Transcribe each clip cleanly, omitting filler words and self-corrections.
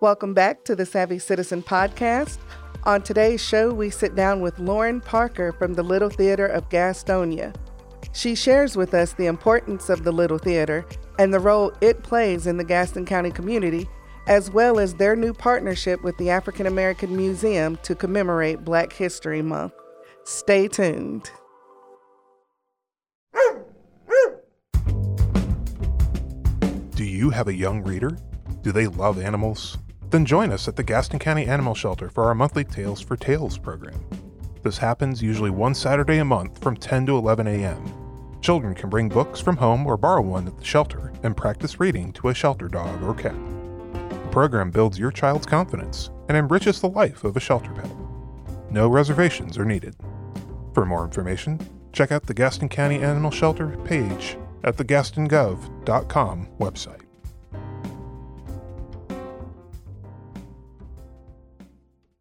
Welcome back to the Savvy Citizen podcast. On today's show, we sit down with Lauren Parker from the Little Theater of Gastonia. She shares with us the importance of the Little Theater and the role it plays in the Gaston County community, as well as their new partnership with the African American Museum to commemorate Black History Month. Stay tuned. Do you have a young reader? Do they love animals? Then join us at the Gaston County Animal Shelter for our monthly Tales for Tails program. This happens usually one Saturday a month from 10 to 11 a.m. Children can bring books from home or borrow one at the shelter and practice reading to a shelter dog or cat. The program builds your child's confidence and enriches the life of a shelter pet. No reservations are needed. For more information, check out the Gaston County Animal Shelter page at the GastonGov.com website.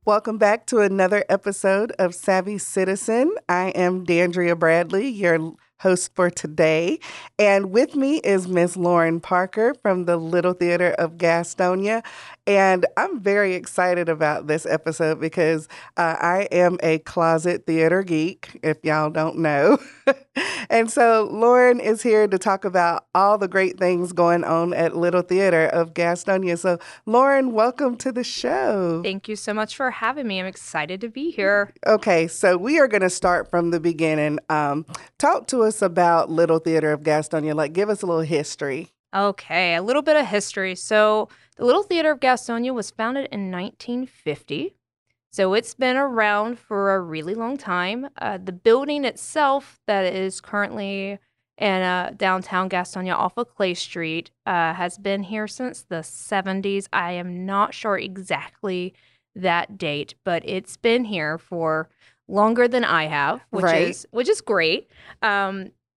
Welcome back to another episode of Savvy Citizen. I am Dandrea Bradley, your host for today. And with me is Miss Lauren Parker from the Little Theater of Gastonia. And I'm very excited about this episode because I am a closet theater geek, if y'all don't know. And so Lauren is here to talk about all the great things going on at Little Theater of Gastonia. So Lauren, welcome to the show. Thank you so much for having me. I'm excited to be here. Okay, so we are going to start from the beginning. Talk to us about Little Theater of Gastonia. Like, give us a little history. Okay, a little bit of history. So the Little Theater of Gastonia was founded in 1950. So it's been around for a really long time. The building itself that is currently in downtown Gastonia off of Clay Street has been here since the 70s. I am not sure exactly that date, but it's been here for longer than I have, which is great.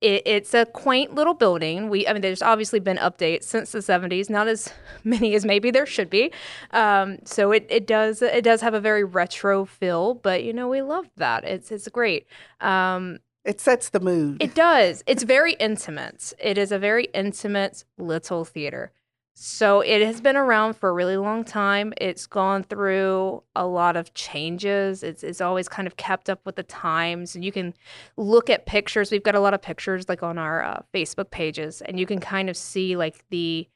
It's a quaint little building. There's obviously been updates since the 70s, not as many as maybe there should be. So it does have a very retro feel, but we love that. It's great. It sets the mood. It does. It's very intimate. It is a very intimate little theater. So it has been around for a really long time. It's gone through a lot of changes. It's always kind of kept up with the times. And you can look at pictures. We've got a lot of pictures like on our Facebook pages. And you can kind of see like the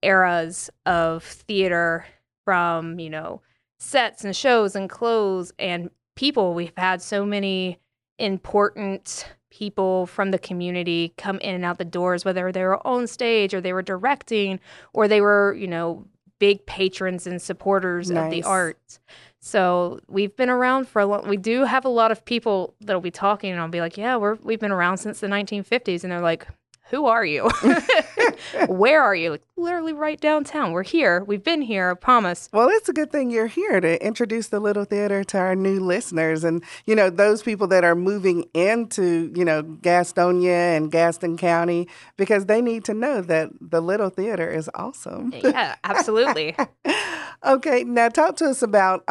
eras of theater from, sets and shows and clothes and people. We've had so many important people from the community come in and out the doors, whether they were on stage or they were directing or they were, big patrons and supporters of the arts. So we've been around for a long. We do have a lot of people that'll be talking and I'll be like, yeah, we've been around since the 1950s. And they're like, who are you? Where are you? Like, literally right downtown. We're here. We've been here, I promise. Well, it's a good thing you're here to introduce the Little Theater to our new listeners and, those people that are moving into, Gastonia and Gaston County, because they need to know that the Little Theater is awesome. Yeah, absolutely. Okay, now talk to us about,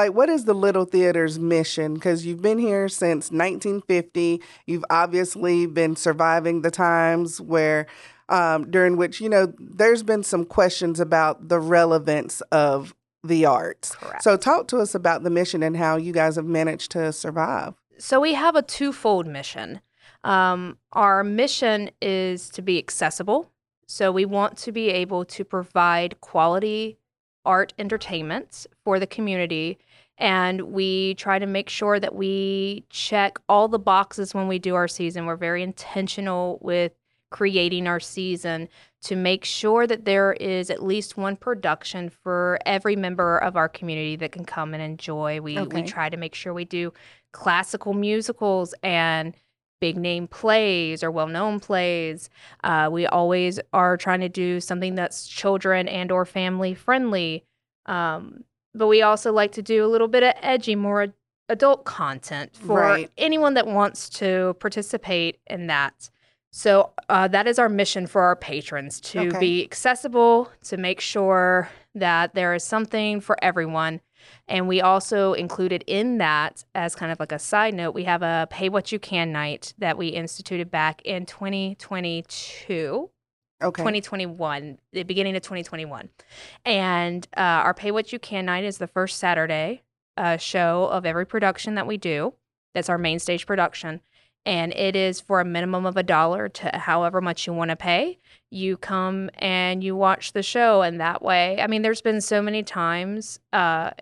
what is the Little Theater's mission? Because you've been here since 1950. You've obviously been surviving the times where, during which, there's been some questions about the relevance of the arts. Correct. So talk to us about the mission and how you guys have managed to survive. So we have a twofold mission. Our mission is to be accessible. So we want to be able to provide quality art entertainments for the community, and we try to make sure that we check all the boxes when we do our season. We're very intentional with creating our season to make sure that there is at least one production for every member of our community that can come and enjoy. We try to make sure we do classical musicals and big name plays or well-known plays. We always are trying to do something that's children and or family friendly. But we also like to do a little bit of edgy, more adult content for anyone that wants to participate in that. So that is our mission for our patrons, to be accessible, to make sure that there is something for everyone. And we also included in that, as kind of like a side note, we have a Pay What You Can night that we instituted back in 2022. Okay. 2021, the beginning of 2021. And our Pay What You Can night is the first Saturday show of every production that we do. That's our main stage production. And it is for a minimum of $1 to however much you want to pay. You come and you watch the show, and that way, I mean, there's been so many times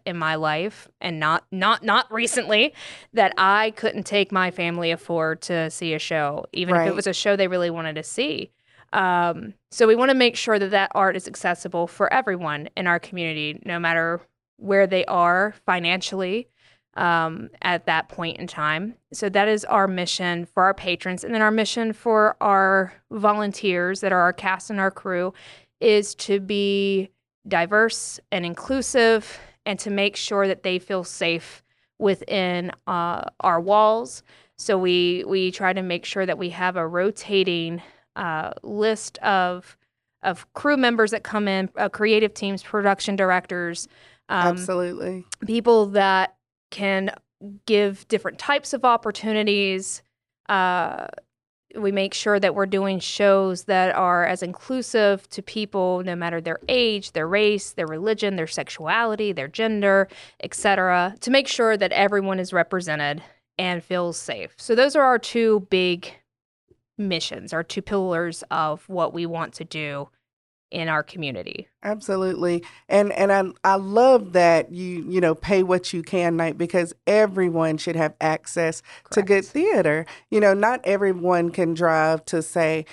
in my life, and not recently, that I couldn't take my family afford to see a show, even if it was a show they really wanted to see. So we want to make sure that that art is accessible for everyone in our community, no matter where they are financially at that point in time. So that is our mission for our patrons. And then our mission for our volunteers that are our cast and our crew is to be diverse and inclusive, and to make sure that they feel safe within our walls. So we try to make sure that we have a rotating list of crew members that come in, creative teams, production directors, absolutely, people that can give different types of opportunities. We make sure that we're doing shows that are as inclusive to people, no matter their age, their race, their religion, their sexuality, their gender, etc., to make sure that everyone is represented and feels safe. So those are our two big missions, our two pillars of what we want to do in our community. Absolutely. And I love that you Pay What You Can night, because everyone should have access to good theater. You know, not everyone can drive to, say,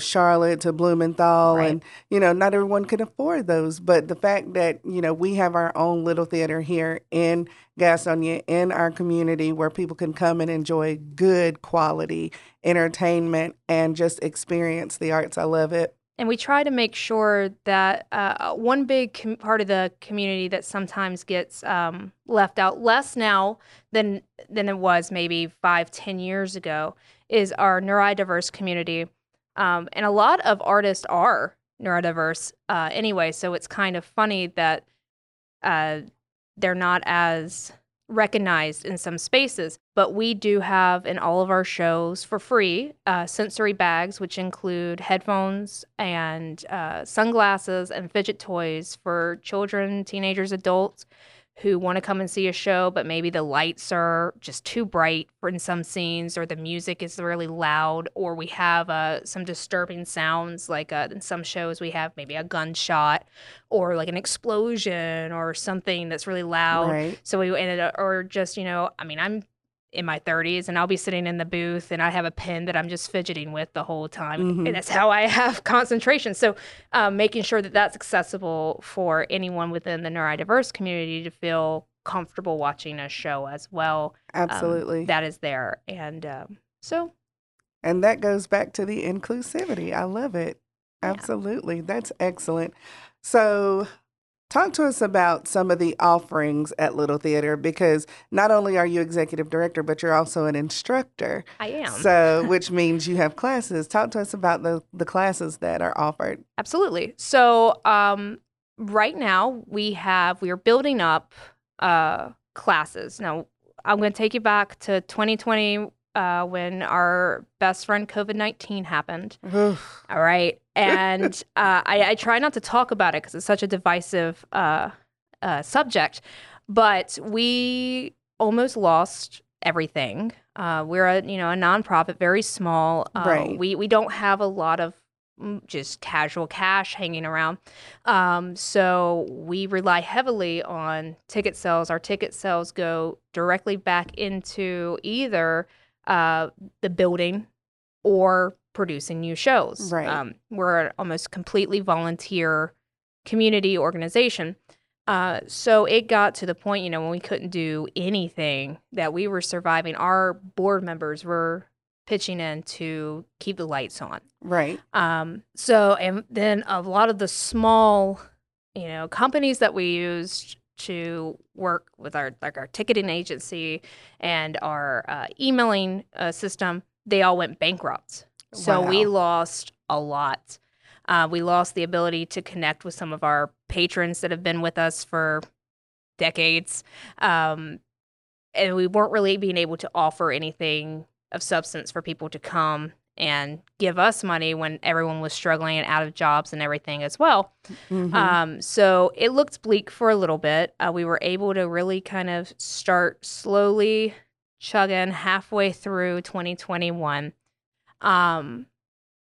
Charlotte, to Blumenthal, and not everyone can afford those. But the fact that, we have our own little theater here in Gastonia, in our community, where people can come and enjoy good quality entertainment and just experience the arts. I love it. And we try to make sure that one big part of the community that sometimes gets left out, less now than it was maybe 5-10 years ago, is our neurodiverse community. And a lot of artists are neurodiverse anyway, so it's kind of funny that they're not as recognized in some spaces. But we do have in all of our shows for free sensory bags, which include headphones and sunglasses and fidget toys for children, teenagers, adults who want to come and see a show, but maybe the lights are just too bright in some scenes, or the music is really loud, or we have some disturbing sounds, like in some shows we have maybe a gunshot or like an explosion or something that's really loud. Right. So we ended up, or just, I mean, I'm in my 30s and I'll be sitting in the booth and I have a pen that I'm just fidgeting with the whole time. Mm-hmm. And that's how I have concentration. So making sure that that's accessible for anyone within the neurodiverse community to feel comfortable watching a show as well. Absolutely. That is there. And And that goes back to the inclusivity. I love it. Absolutely. Yeah. That's excellent. So talk to us about some of the offerings at Little Theater, because not only are you executive director, but you're also an instructor. I am. So, which means you have classes. Talk to us about the classes that are offered. Absolutely. So, right now we are building up classes. Now, I'm going to take you back to 2020 when our best friend COVID-19 happened. Oof. All right. And I try not to talk about it because it's such a divisive subject, but we almost lost everything. We're a nonprofit, very small. We don't have a lot of just casual cash hanging around. So we rely heavily on ticket sales. Our ticket sales go directly back into either the building or producing new shows. Right. We're an almost completely volunteer community organization. So it got to the point, when we couldn't do anything, that we were surviving. Our board members were pitching in to keep the lights on. Right. So, and then a lot of the small, companies that we used to work with our ticketing agency and our emailing system, they all went bankrupt. So we lost a lot. We lost the ability to connect with some of our patrons that have been with us for decades. And we weren't really being able to offer anything of substance for people to come and give us money when everyone was struggling and out of jobs and everything as well. Mm-hmm. So it looked bleak for a little bit. We were able to really kind of start slowly chugging halfway through 2021.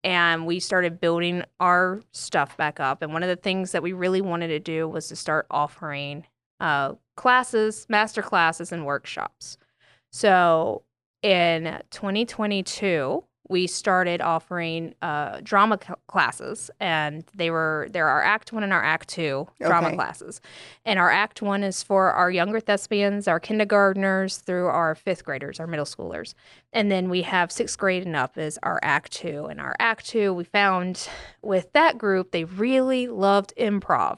And we started building our stuff back up. And one of the things that we really wanted to do was to start offering classes, master classes, and workshops. So in 2022, we started offering drama classes, and there are Act 1 and our Act 2 drama classes. And our Act 1 is for our younger thespians, our kindergartners through our 5th graders, our middle schoolers. And then we have 6th grade and up is our Act 2. And our Act 2, we found with that group, they really loved improv.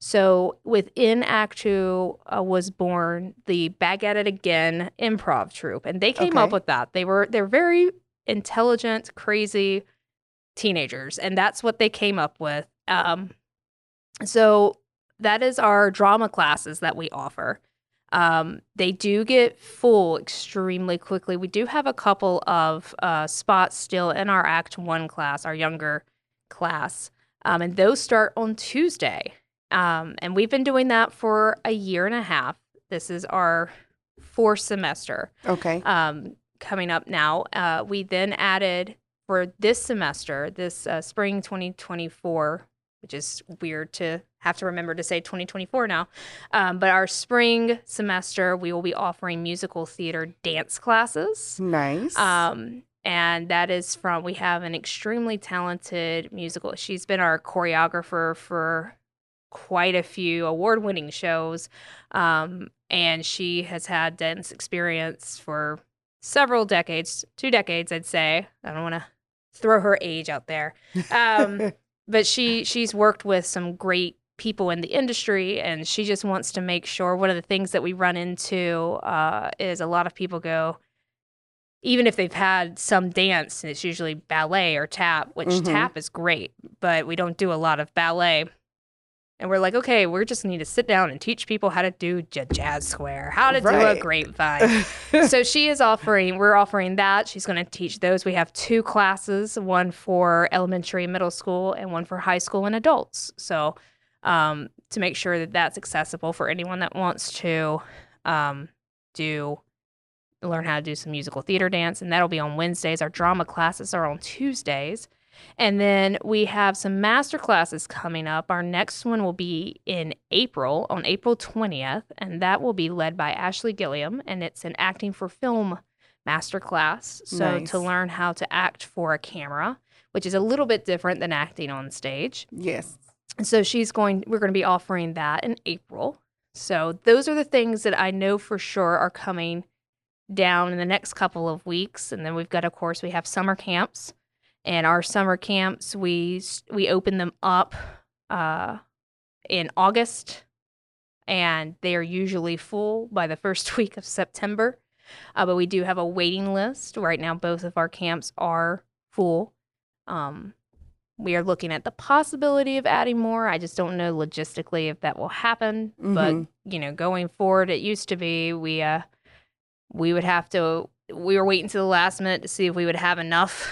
So within Act 2 was born the Bag-At-It-Again Improv Troupe, and they came up with that. They're very intelligent, crazy teenagers, and that's what they came up with. So that is our drama classes that we offer. They do get full extremely quickly. We do have a couple of spots still in our Act 1 class, our younger class, and those start on Tuesday. And we've been doing that for a year and a half. This is our 4th semester. Coming up now. We then added for this semester, this spring 2024, which is weird to have to remember to say 2024 now, but our spring semester, we will be offering musical theater dance classes. Nice. And that is from, we have an extremely talented musical. She's been our choreographer for quite a few award-winning shows, and she has had dance experience for several decades, 2 decades, I'd say. I don't want to throw her age out there. But she's worked with some great people in the industry, and she just wants to make sure. One of the things that we run into is a lot of people go, even if they've had some dance, and it's usually ballet or tap, which tap is great, but we don't do a lot of ballet. And we're like, okay, we just need to sit down and teach people how to do jazz square, how to do a grapevine. So she is offering, we're offering that. She's going to teach those. We have 2 classes, one for elementary and middle school and one for high school and adults. So to make sure that that's accessible for anyone that wants to learn how to do some musical theater dance. And that'll be on Wednesdays. Our drama classes are on Tuesdays. And then we have some master classes coming up. Our next one will be in April, on April 20th, and that will be led by Ashley Gilliam, and it's an acting for film master class. So to learn how to act for a camera, which is a little bit different than acting on stage. Yes. And so we're going to be offering that in April. So those are the things that I know for sure are coming down in the next couple of weeks. And then we've got, of course, we have summer camps. And our summer camps, we open them up in August, and they are usually full by the first week of September. But we do have a waiting list. Right now, both of our camps are full. We are looking at the possibility of adding more. I just don't know logistically if that will happen. Mm-hmm. But, going forward, it used to be we would have to... We were waiting to the last minute to see if we would have enough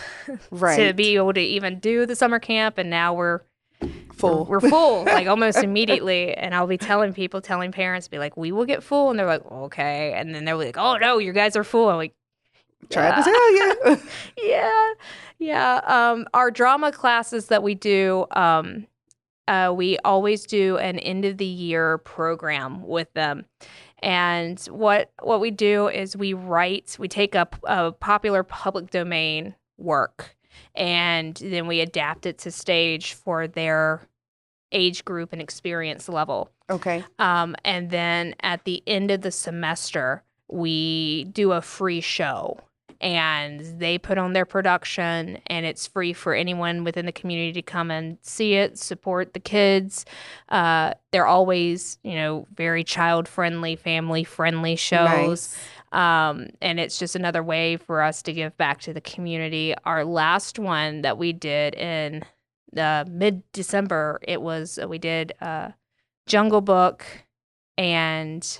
to be able to even do the summer camp. And now we're full. We're full, like almost immediately. And I'll be telling parents, be like, we will get full. And they're like, okay. And then they're like, oh, no, you guys are full. I'm like, try to tell you. Yeah. Our drama classes that we do, we always do an end of the year program with them. And what we do is we take up a popular public domain work, and then we adapt it to stage for their age group and experience level. And then at the end of the semester, we do a free show, and they put on their production, and it's free for anyone within the community to come and see it, support the kids. They're always, very child-friendly, family-friendly shows. Nice. And it's just another way for us to give back to the community. Our last one that we did in mid-December, we did Jungle Book and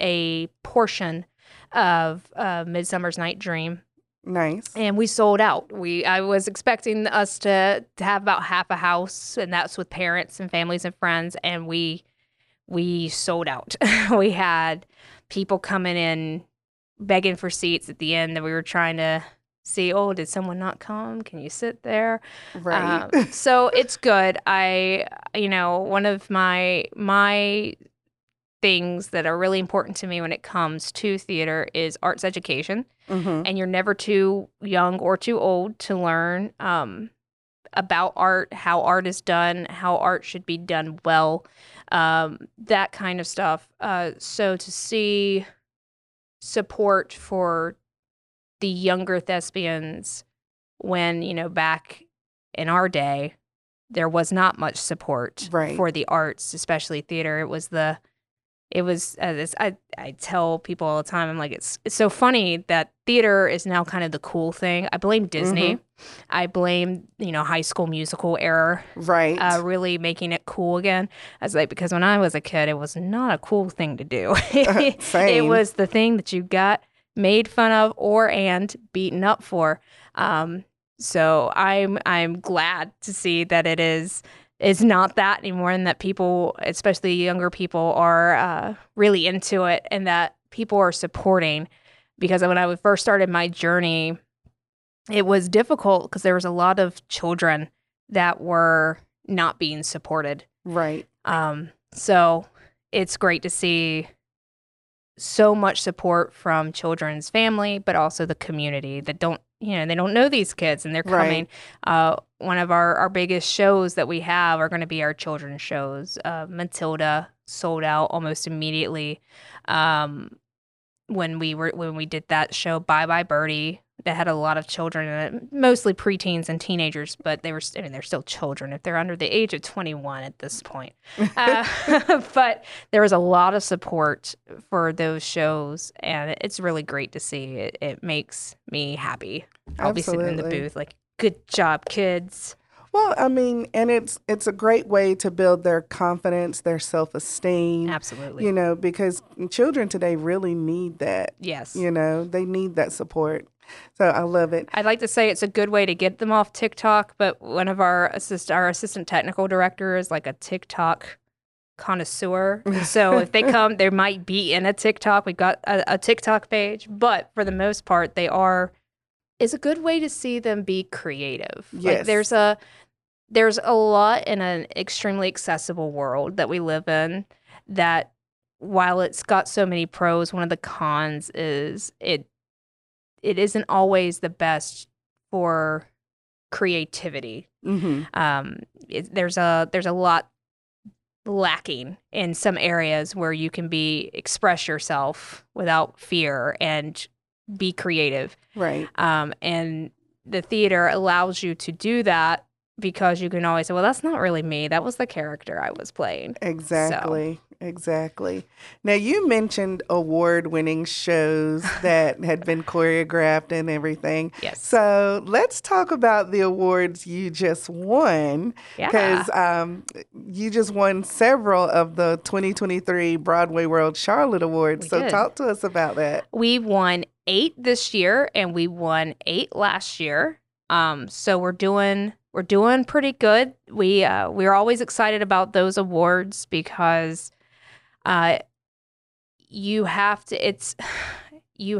a portion of Midsummer's Night Dream Nice. And we sold out. I was expecting us to have about half a house, and that's with parents and families and friends, and we sold out. We had people coming in begging for seats at the end that we were trying to see, oh, did someone not come? Can you sit there? Right. So it's good. One of my things that are really important to me when it comes to theater is arts education. Mm-hmm. And you're never too young or too old to learn about art, how art is done, how art should be done well, that kind of stuff. So to see support for the younger thespians when, back in our day, there was not much support for the arts, especially theater. I tell people all the time, I'm like, it's so funny that theater is now kind of the cool thing. I blame Disney. Mm-hmm. I blame, High School Musical era. Right. Really making it cool again. I was like, because when I was a kid, it was not a cool thing to do. It was the thing that you got made fun of and beaten up for. So I'm glad to see that it is not that anymore, and that people, especially younger people, are really into it, and that people are supporting. Because when I first started my journey, it was difficult because there was a lot of children that were not being supported. Right. So it's great to see so much support from children's family, but also the community that they don't know these kids, and they're coming. Right. One of our biggest shows that we have are going to be our children's shows. Matilda sold out almost immediately when we did that show. Bye Bye Birdie, that had a lot of children in it, mostly preteens and teenagers, but they're still children if they're under the age of 21 at this point. But there was a lot of support for those shows, and it's really great to see. It makes me happy. I'll Absolutely. Be sitting in the booth like, good job, kids. Well, and it's a great way to build their confidence, their self-esteem. Absolutely. Because children today really need that. Yes. They need that support. So I love it. I'd like to say it's a good way to get them off TikTok, but one of our assistant technical director is like a TikTok connoisseur. So if they come, they might be in a TikTok. We've got a TikTok page, but for the most part, it's a good way to see them be creative. Yes. Like there's a lot in an extremely accessible world that we live in that, while it's got so many pros, one of the cons is it isn't always the best for creativity. Mm-hmm. There's a lot lacking in some areas where you can express yourself without fear and be creative. Right. And the theater allows you to do that, because you can always say, well, that's not really me. That was the character I was playing. Exactly. Exactly. Now, you mentioned award-winning shows that had been choreographed and everything. Yes. So let's talk about the awards you just won. Yeah. Because you just won several of the 2023 Broadway World Charlotte Awards. Talk to us about that. We won 8 this year, and we won 8 last year. So we're doing pretty good. We're always excited about those awards because you have to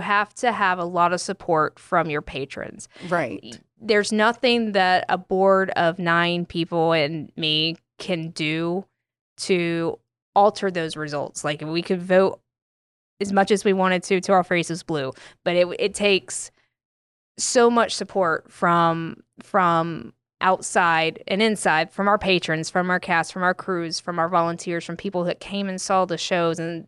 have a lot of support from your patrons. Right. There's nothing that a board of 9 people and me can do to alter those results. Like, we could vote as much as we wanted to our faces blue, but it takes so much support from outside and inside, from our patrons, from our cast, from our crews, from our volunteers, from people that came and saw the shows and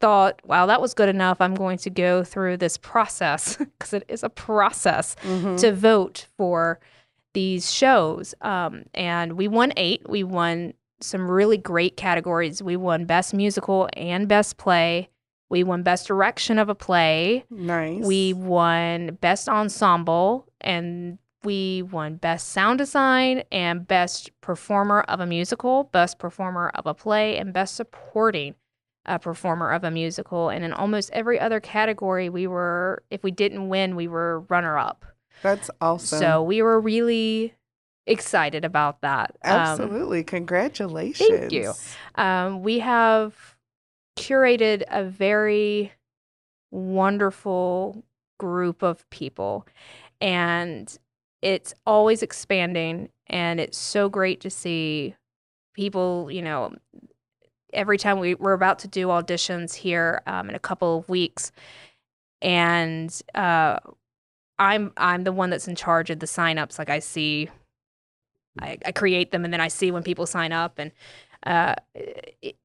thought, wow, that was good enough. I'm going to go through this process, because it is a process, mm-hmm. to vote for these shows. And we won 8. We won some really great categories. We won Best Musical and Best Play. We won Best Direction of a Play. Nice. We won Best Ensemble, and we won Best Sound Design and Best Performer of a Musical, Best Performer of a Play, and Best Supporting a performer of a musical. And in almost every other category, we were, if we didn't win, we were runner-up. That's awesome. So we were really excited about that. Absolutely. Congratulations. Thank you. We have curated a very wonderful group of people, and it's always expanding, and it's so great to see people, you know, every time we're about to do auditions here in a couple of weeks, and I'm the one that's in charge of the signups. Like I create them, and then I see when people sign up, and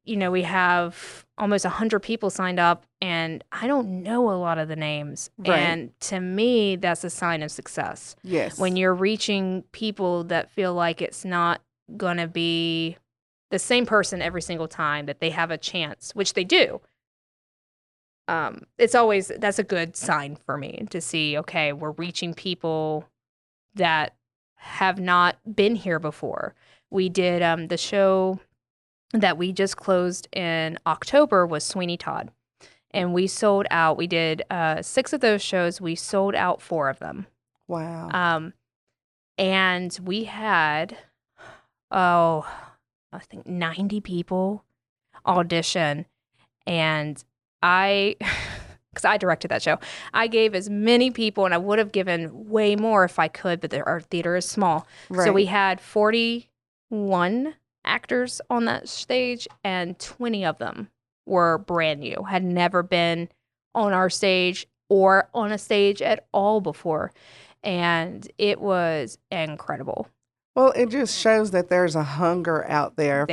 you know, we have almost 100 people signed up, and I don't know a lot of the names. Right. And to me, that's a sign of success. Yes. When you're reaching people that feel like it's not going to be the same person every single time, that they have a chance, which they do. It's always, that's a good sign for me to see, okay, we're reaching people that have not been here before. We did the show that we just closed in October was Sweeney Todd, and we sold out. We did 6 of those shows. We sold out 4 of them. Wow. And we had, I think 90 people audition, and because I directed that show, I gave as many people, and I would have given way more if I could, but our theater is small. Right. So we had 41 actors on that stage, and 20 of them were brand new, had never been on our stage or on a stage at all before. And it was incredible. Well, it just shows that there's a hunger out there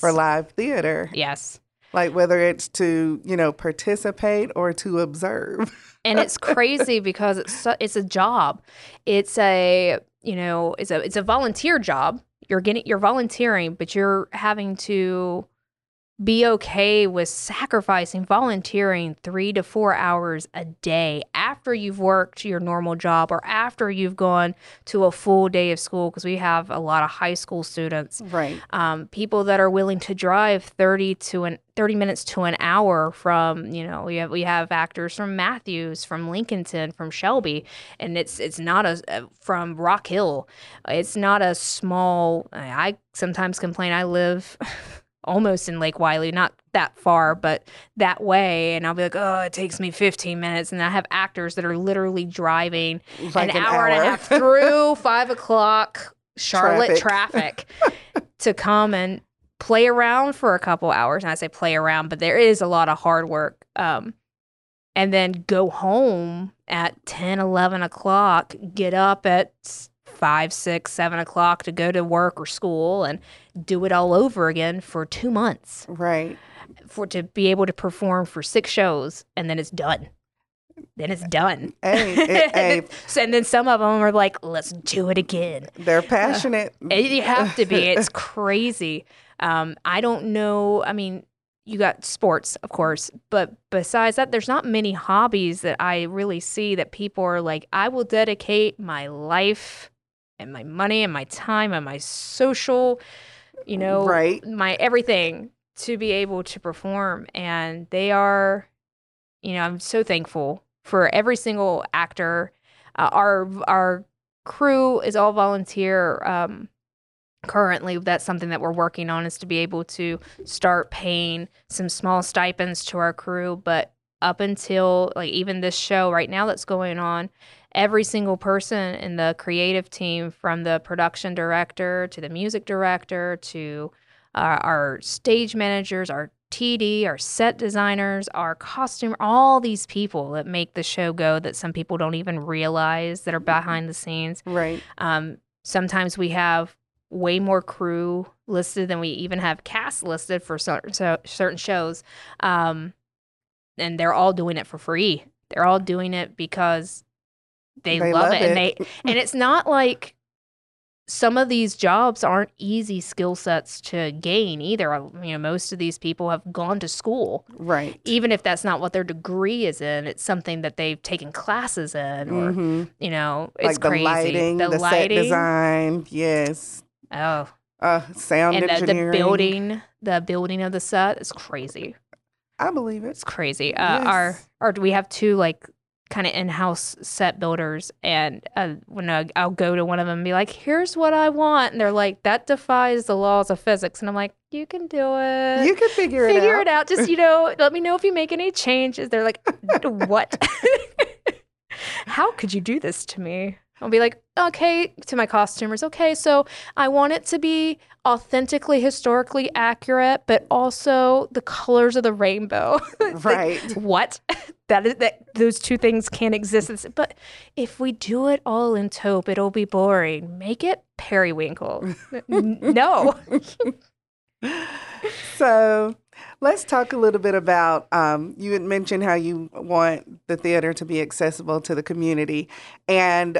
for live theater. Yes. Like whether it's to, you know, participate or to observe. And it's crazy because it's a job. It's a, you know, it's a volunteer job. You're volunteering, but you're having to be okay with sacrificing volunteering 3 to 4 hours a day after you've worked your normal job or after you've gone to a full day of school, because we have a lot of high school students. Right. People that are willing to drive 30 minutes to an hour from, you know, we have actors from Matthews, from Lincolnton, from Shelby, and it's not from Rock Hill. It's not a small, I sometimes complain I live almost in Lake Wiley, not that far, but that way. And I'll be like, oh, it takes me 15 minutes. And I have actors that are literally driving like an hour and a half through 5 o'clock Charlotte traffic to come and play around for a couple hours. And I say play around, but there is a lot of hard work. And then go home at 10, 11 o'clock, get up at 5, 6, 7 o'clock to go to work or school, and do it all over again for 2 months. Right. To be able to perform for 6 shows, and then it's done. And then some of them are like, let's do it again. They're passionate. You have to be. It's crazy. I don't know. I mean, you got sports, of course, but besides that, there's not many hobbies that I really see that people are like, I will dedicate my life and my money and my time and my social, you know, right, my everything to be able to perform. And they are, you know, I'm so thankful for every single actor. Our crew is all volunteer. Currently, that's something that we're working on, is to be able to start paying some small stipends to our crew. But up until like even this show right now that's going on, every single person in the creative team, from the production director to the music director to our stage managers, our TD, our set designers, our costume, all these people that make the show go, that some people don't even realize that are behind the scenes. Right. Sometimes we have way more crew listed than we even have cast listed for certain shows. And they're all doing it for free. They're all doing it because They love it. And it's not like some of these jobs aren't easy skill sets to gain either. You know, most of these people have gone to school. Right. Even if that's not what their degree is in, it's something that they've taken classes in, or, you know, it's like crazy. The lighting, the set design. Yes. Oh. Sound engineering. The building of the set is crazy. I believe it. It's crazy. Yes. Our we have two like kind of in-house set builders, and when I'll go to one of them and be like, here's what I want, and they're like, that defies the laws of physics, and I'm like, you can do it. You can figure it out. Just, you know, let me know if you make any changes. They're like, what? How could you do this to me? I'll be like, okay, to my costumers, okay, so I want it to be authentically, historically accurate, but also the colors of the rainbow. Right. Like, what? Those two things can't exist. But if we do it all in taupe, it'll be boring. Make it periwinkle. No. So let's talk a little bit about, you had mentioned how you want the theater to be accessible to the community. And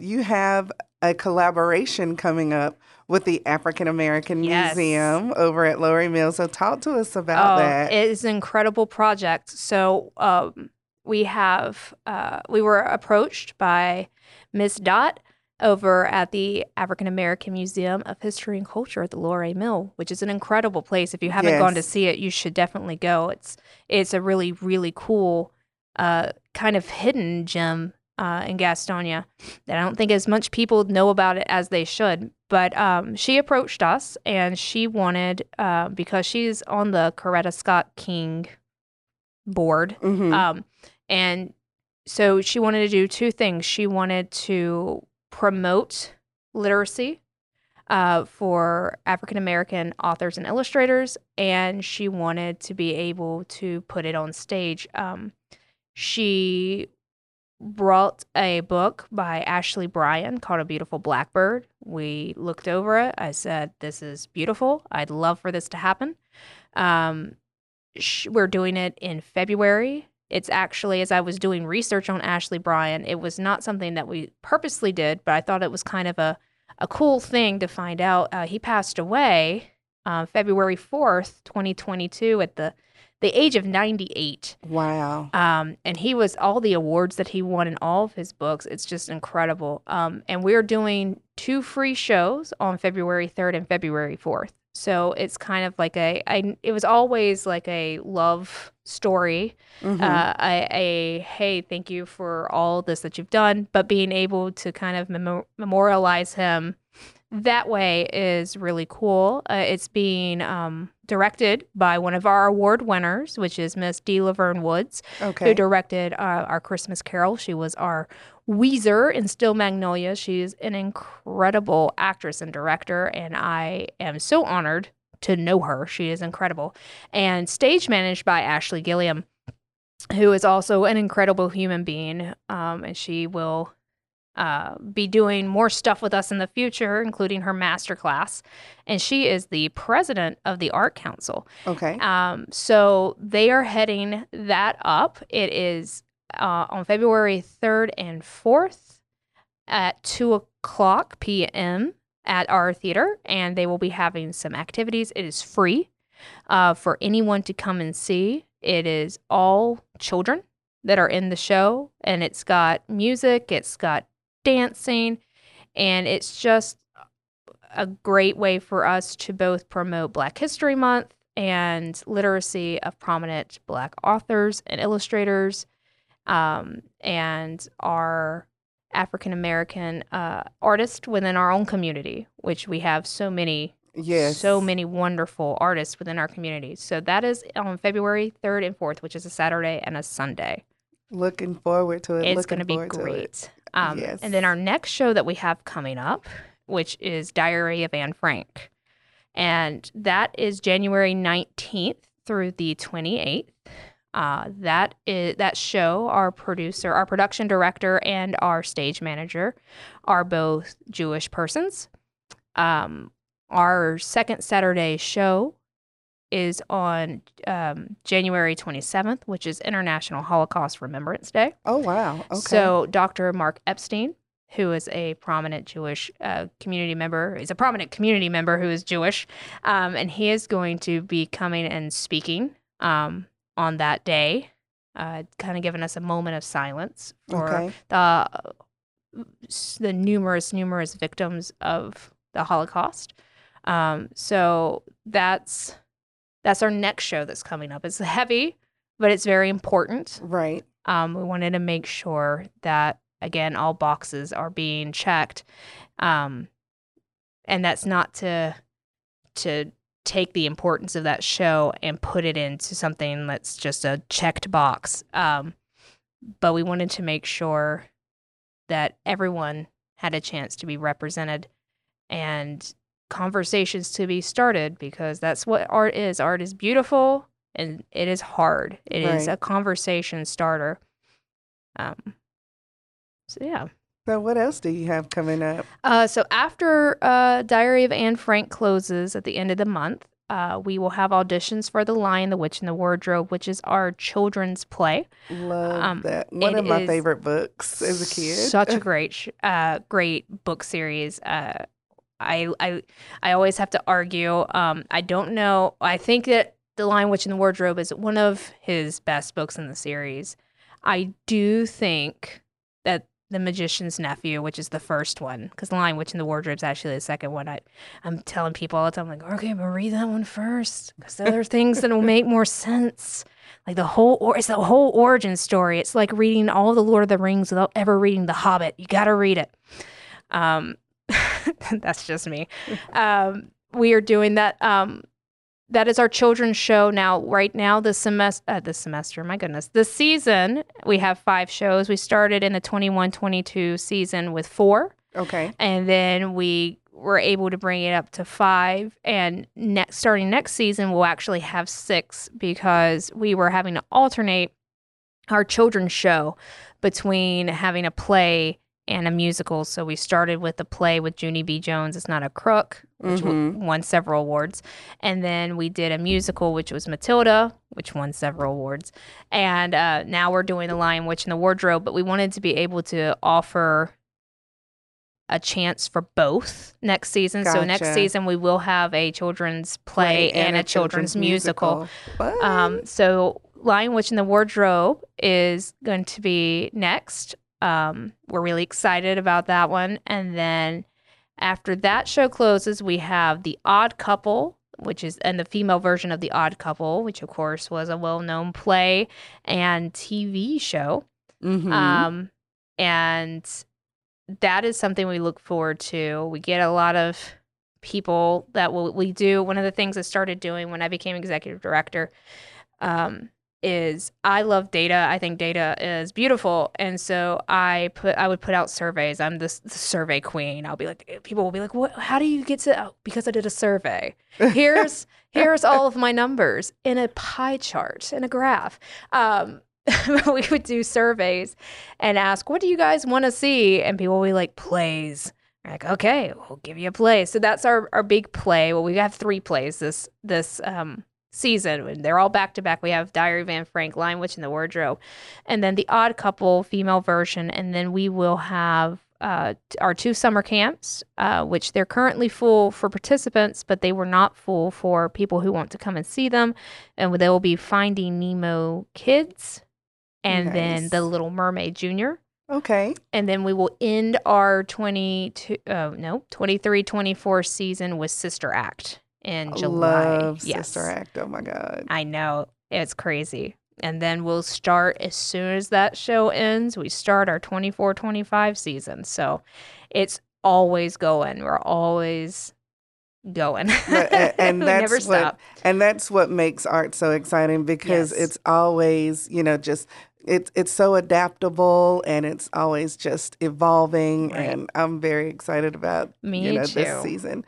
you have a collaboration coming up with the African American Museum over at Loray Mill. So talk to us about that. It is an incredible project. So we were approached by Ms. Dot over at the African American Museum of History and Culture at the Loray Mill, which is an incredible place. If you haven't gone to see it, you should definitely go. It's a really, really cool kind of hidden gem in Gastonia that I don't think as much people know about it as they should. But she approached us, and she wanted, because she's on the Coretta Scott King board, and so she wanted to do two things. She wanted to promote literacy for African American authors and illustrators, and she wanted to be able to put it on stage. She brought a book by Ashley Bryan called A Beautiful Blackbird. We looked over it. I said, this is beautiful. I'd love for this to happen. We're doing it in February. It's actually, as I was doing research on Ashley Bryan, it was not something that we purposely did, but I thought it was kind of a cool thing to find out. He passed away February 4th, 2022 at the age of 98. Wow. And he was all the awards that he won in all of his books. It's just incredible. And we're doing two free shows on February 3rd and February 4th. So it's kind of like it was always like a love story. Hey, thank you for all this that you've done. But being able to kind of memorialize him that way is really cool. It's being directed by one of our award winners, which is Miss D. Laverne Woods, who directed our Christmas Carol. She was our Weezer in Still Magnolia. She's an incredible actress and director, and I am so honored to know her. She is incredible. And stage managed by Ashley Gilliam, who is also an incredible human being, and she will be doing more stuff with us in the future, including her masterclass. And she is the president of the Art Council. So they are heading that up. It is on February 3rd and 4th at 2:00 p.m. at our theater, and they will be having some activities. It is free for anyone to come and see. It is all children that are in the show, and it's got music, it's got dancing, and it's just a great way for us to both promote Black History Month and literacy of prominent Black authors and illustrators, and our African American artists within our own community, which we have so many, so many wonderful artists within our community. So that is on February 3rd and 4th, which is a Saturday and a Sunday. Looking forward to it. It's going to be great. And then our next show that we have coming up, which is Diary of Anne Frank. And that is January 19th through the 28th. That show, our producer, our production director, and our stage manager are both Jewish persons. Our second Saturday show is on January 27th, which is International Holocaust Remembrance Day. Oh, wow. Okay. So Dr. Mark Epstein, who is a prominent Jewish community member, he's a prominent community member who is Jewish, and he is going to be coming and speaking on that day, kind of giving us a moment of silence for the numerous victims of the Holocaust. So that's That's our next show that's coming up. It's heavy, but it's very important. Right. We wanted to make sure that, again, all boxes are being checked. And that's not to take the importance of that show and put it into something that's just a checked box. But we wanted to make sure that everyone had a chance to be represented and conversations to be started, because that's what art is. Art is beautiful and it is hard. It right. is a conversation starter. So, yeah. So what else do you have coming up? So after Diary of Anne Frank closes at the end of the month, we will have auditions for The Lion, the Witch and the Wardrobe, which is our children's play. Love that. One of my favorite books as a kid. Such a great book series. I always have to argue. I don't know. I think that The Lion, Witch and the Wardrobe is one of his best books in the series. I do think that The Magician's Nephew, which is the first one, because The Lion, Witch, and the Wardrobe is actually the second one. I'm telling people all the time, like, okay, but read that one first, because there are things that will make more sense. Like it's the whole origin story. It's like reading all the Lord of the Rings without ever reading The Hobbit. You got to read it. That's just me. We are doing that. That is our children's show now. Right now, this season, we have 5 shows. We started in the 21-22 season with 4. Okay. And then we were able to bring it up to 5. And starting next season, we'll actually have 6, because we were having to alternate our children's show between having a play and a musical. So we started with a play with Junie B. Jones, It's Not a Crook, which won several awards. And then we did a musical, which was Matilda, which won several awards. And now we're doing The Lion, Witch, and the Wardrobe. But we wanted to be able to offer a chance for both next season. Gotcha. So next season we will have a children's play and a children's musical. So Lion, Witch, and the Wardrobe is going to be next. We're really excited about that one. And then after that show closes, we have The Odd Couple, and the female version of The Odd Couple, which of course was a well-known play and TV show. Mm-hmm. And that is something we look forward to. We get a lot of people that we do. One of the things I started doing when I became executive director, is I love data. I think data is beautiful. And so I would put out surveys. I'm the survey queen. I'll be like, people will be like, what, how do you get to, oh, because I did a survey. Here's all of my numbers in a pie chart, in a graph. We would do surveys and ask, what do you guys want to see? And people will be like, plays. We're like, okay, we'll give you a play. So that's our big play. Well, we have 3 plays this season, and they're all back to back. We have Diary of Anne Frank, Lion, Witch, and the Wardrobe, and then The Odd Couple female version, and then we will have our 2 summer camps, which they're currently full for participants, but they were not full for people who want to come and see them. And they will be Finding Nemo Kids, and then The Little Mermaid Junior. Okay. And then we will end our 23-24 season with Sister Act in July. Love Sister Act. Oh my God. I know. It's crazy. And then we'll start, as soon as that show ends, we start our 24-25 season. So it's always going. We're always going. And that's never stop. And that's what makes art so exciting, because it's always, just it's so adaptable, and it's always just evolving. Right. And I'm very excited about this season.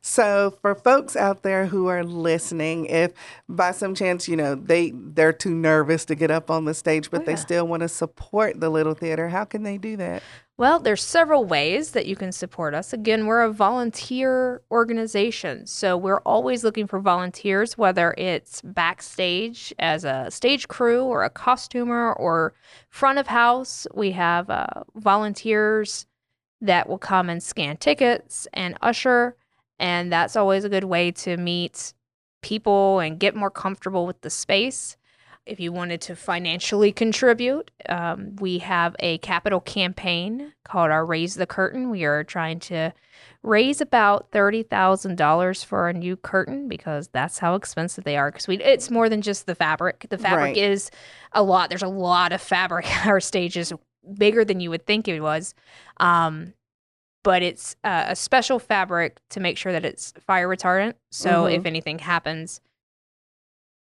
So for folks out there who are listening, if by some chance, they're too nervous to get up on the stage, but they still want to support the Little Theater, how can they do that? Well, there's several ways that you can support us. Again, we're a volunteer organization, so we're always looking for volunteers, whether it's backstage as a stage crew or a costumer or front of house. We have volunteers that will come and scan tickets and usher. And that's always a good way to meet people and get more comfortable with the space. If you wanted to financially contribute, we have a capital campaign called our Raise the Curtain. We are trying to raise about $30,000 for a new curtain because that's how expensive they are. Because it's more than just the fabric. The fabric is a lot. There's a lot of fabric on our stages, bigger than you would think it was. But it's a special fabric to make sure that it's fire retardant. So if anything happens,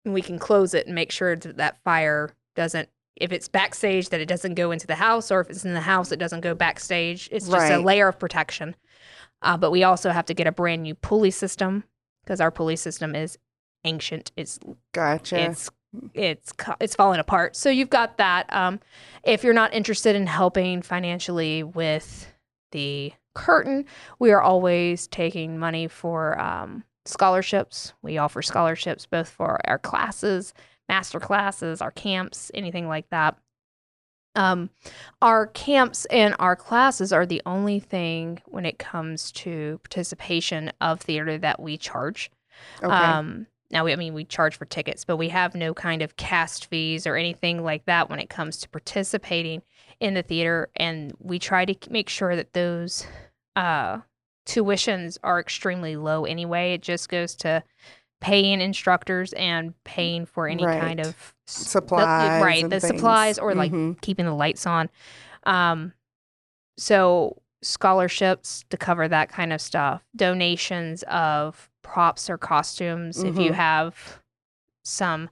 we can close it and make sure that that fire doesn't, if it's backstage, that it doesn't go into the house, or if it's in the house, it doesn't go backstage. It's just a layer of protection. But we also have to get a brand new pulley system because our pulley system is ancient. It's It's falling apart. So you've got that. If you're not interested in helping financially with the curtain, we are always taking money for scholarships. We offer scholarships both for our classes, master classes, our camps, anything like that. Our camps and our classes are the only thing when it comes to participation of theater that we charge. Okay. We charge for tickets, but we have no kind of cast fees or anything like that when it comes to participating in the theater. And we try to make sure that those tuitions are extremely low anyway. It just goes to paying instructors and paying for any kind of supplies. Supplies or like keeping the lights on. So scholarships to cover that kind of stuff, donations of props or costumes. If you have some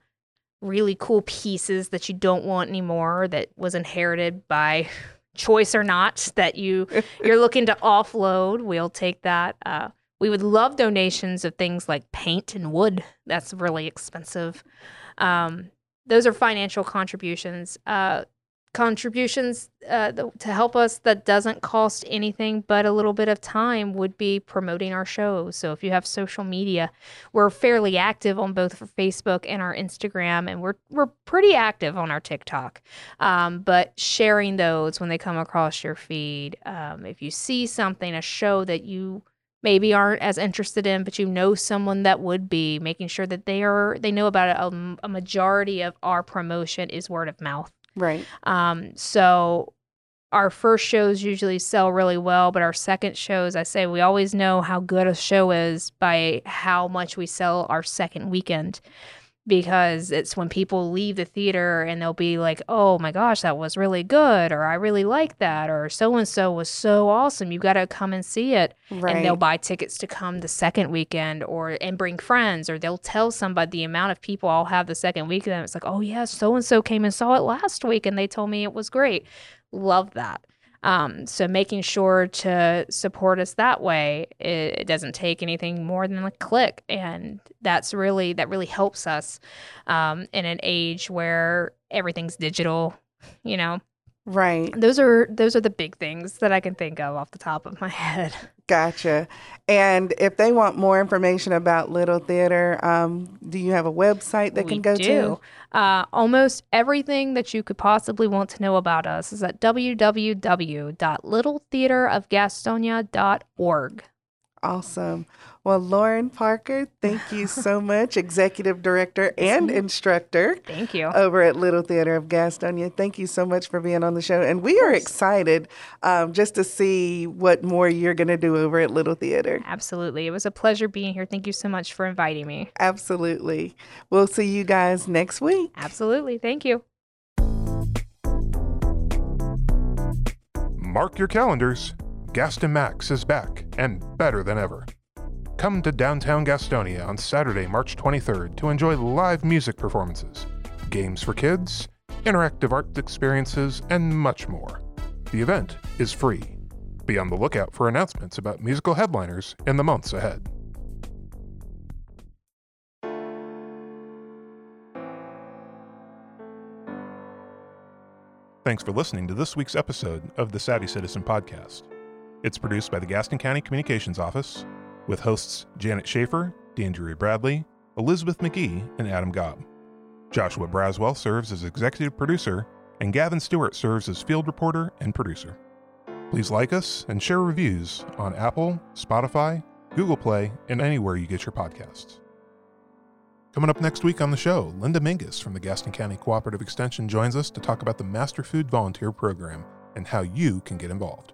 really cool pieces that you don't want anymore that was inherited by choice or not that you're looking to offload, we'll take that. We would love donations of things like paint and wood. That's really expensive. Those are financial contributions. To help us that doesn't cost anything but a little bit of time would be promoting our show. So if you have social media, we're fairly active on both Facebook and our Instagram, and we're pretty active on our TikTok. But sharing those when they come across your feed, if you see something, a show that you maybe aren't as interested in, but you know someone that would be, making sure that they know about it. A majority of our promotion is word of mouth. Right. So our first shows usually sell really well, but our second shows, I say we always know how good a show is by how much we sell our second weekend, because it's when people leave the theater and they'll be like, oh my gosh, that was really good, or I really like that, or so-and-so was so awesome. You got to come and see it. Right. And they'll buy tickets to come the second weekend and bring friends, or they'll tell somebody. The amount of people I'll have the second weekend, it's like, oh yeah, so-and-so came and saw it last week and they told me it was great. Love that. So making sure to support us that way, it doesn't take anything more than a click. And that really helps us in an age where everything's digital, you know. Right. Those are the big things that I can think of off the top of my head. Gotcha. And if they want more information about Little Theater, do you have a website that we can go to? Almost everything that you could possibly want to know about us is at www.littletheaterofgastonia.org. Awesome. Well, Lauren Parker, thank you so much, Executive Director and Instructor. Thank you. Over at Little Theater of Gastonia. Thank you so much for being on the show. And we are excited just to see what more you're going to do over at Little Theater. Absolutely. It was a pleasure being here. Thank you so much for inviting me. Absolutely. We'll see you guys next week. Absolutely. Thank you. Mark your calendars. Gaston Max is back, and better than ever. Come to downtown Gastonia on Saturday, March 23rd to enjoy live music performances, games for kids, interactive art experiences, and much more. The event is free. Be on the lookout for announcements about musical headliners in the months ahead. Thanks for listening to this week's episode of the Savvy Citizen Podcast. It's produced by the Gaston County Communications Office with hosts Janet Schaefer, DeAndrea Bradley, Elizabeth McGee, and Adam Gobb. Joshua Braswell serves as executive producer, and Gavin Stewart serves as field reporter and producer. Please like us and share reviews on Apple, Spotify, Google Play, and anywhere you get your podcasts. Coming up next week on the show, Linda Mingus from the Gaston County Cooperative Extension joins us to talk about the Master Food Volunteer Program and how you can get involved.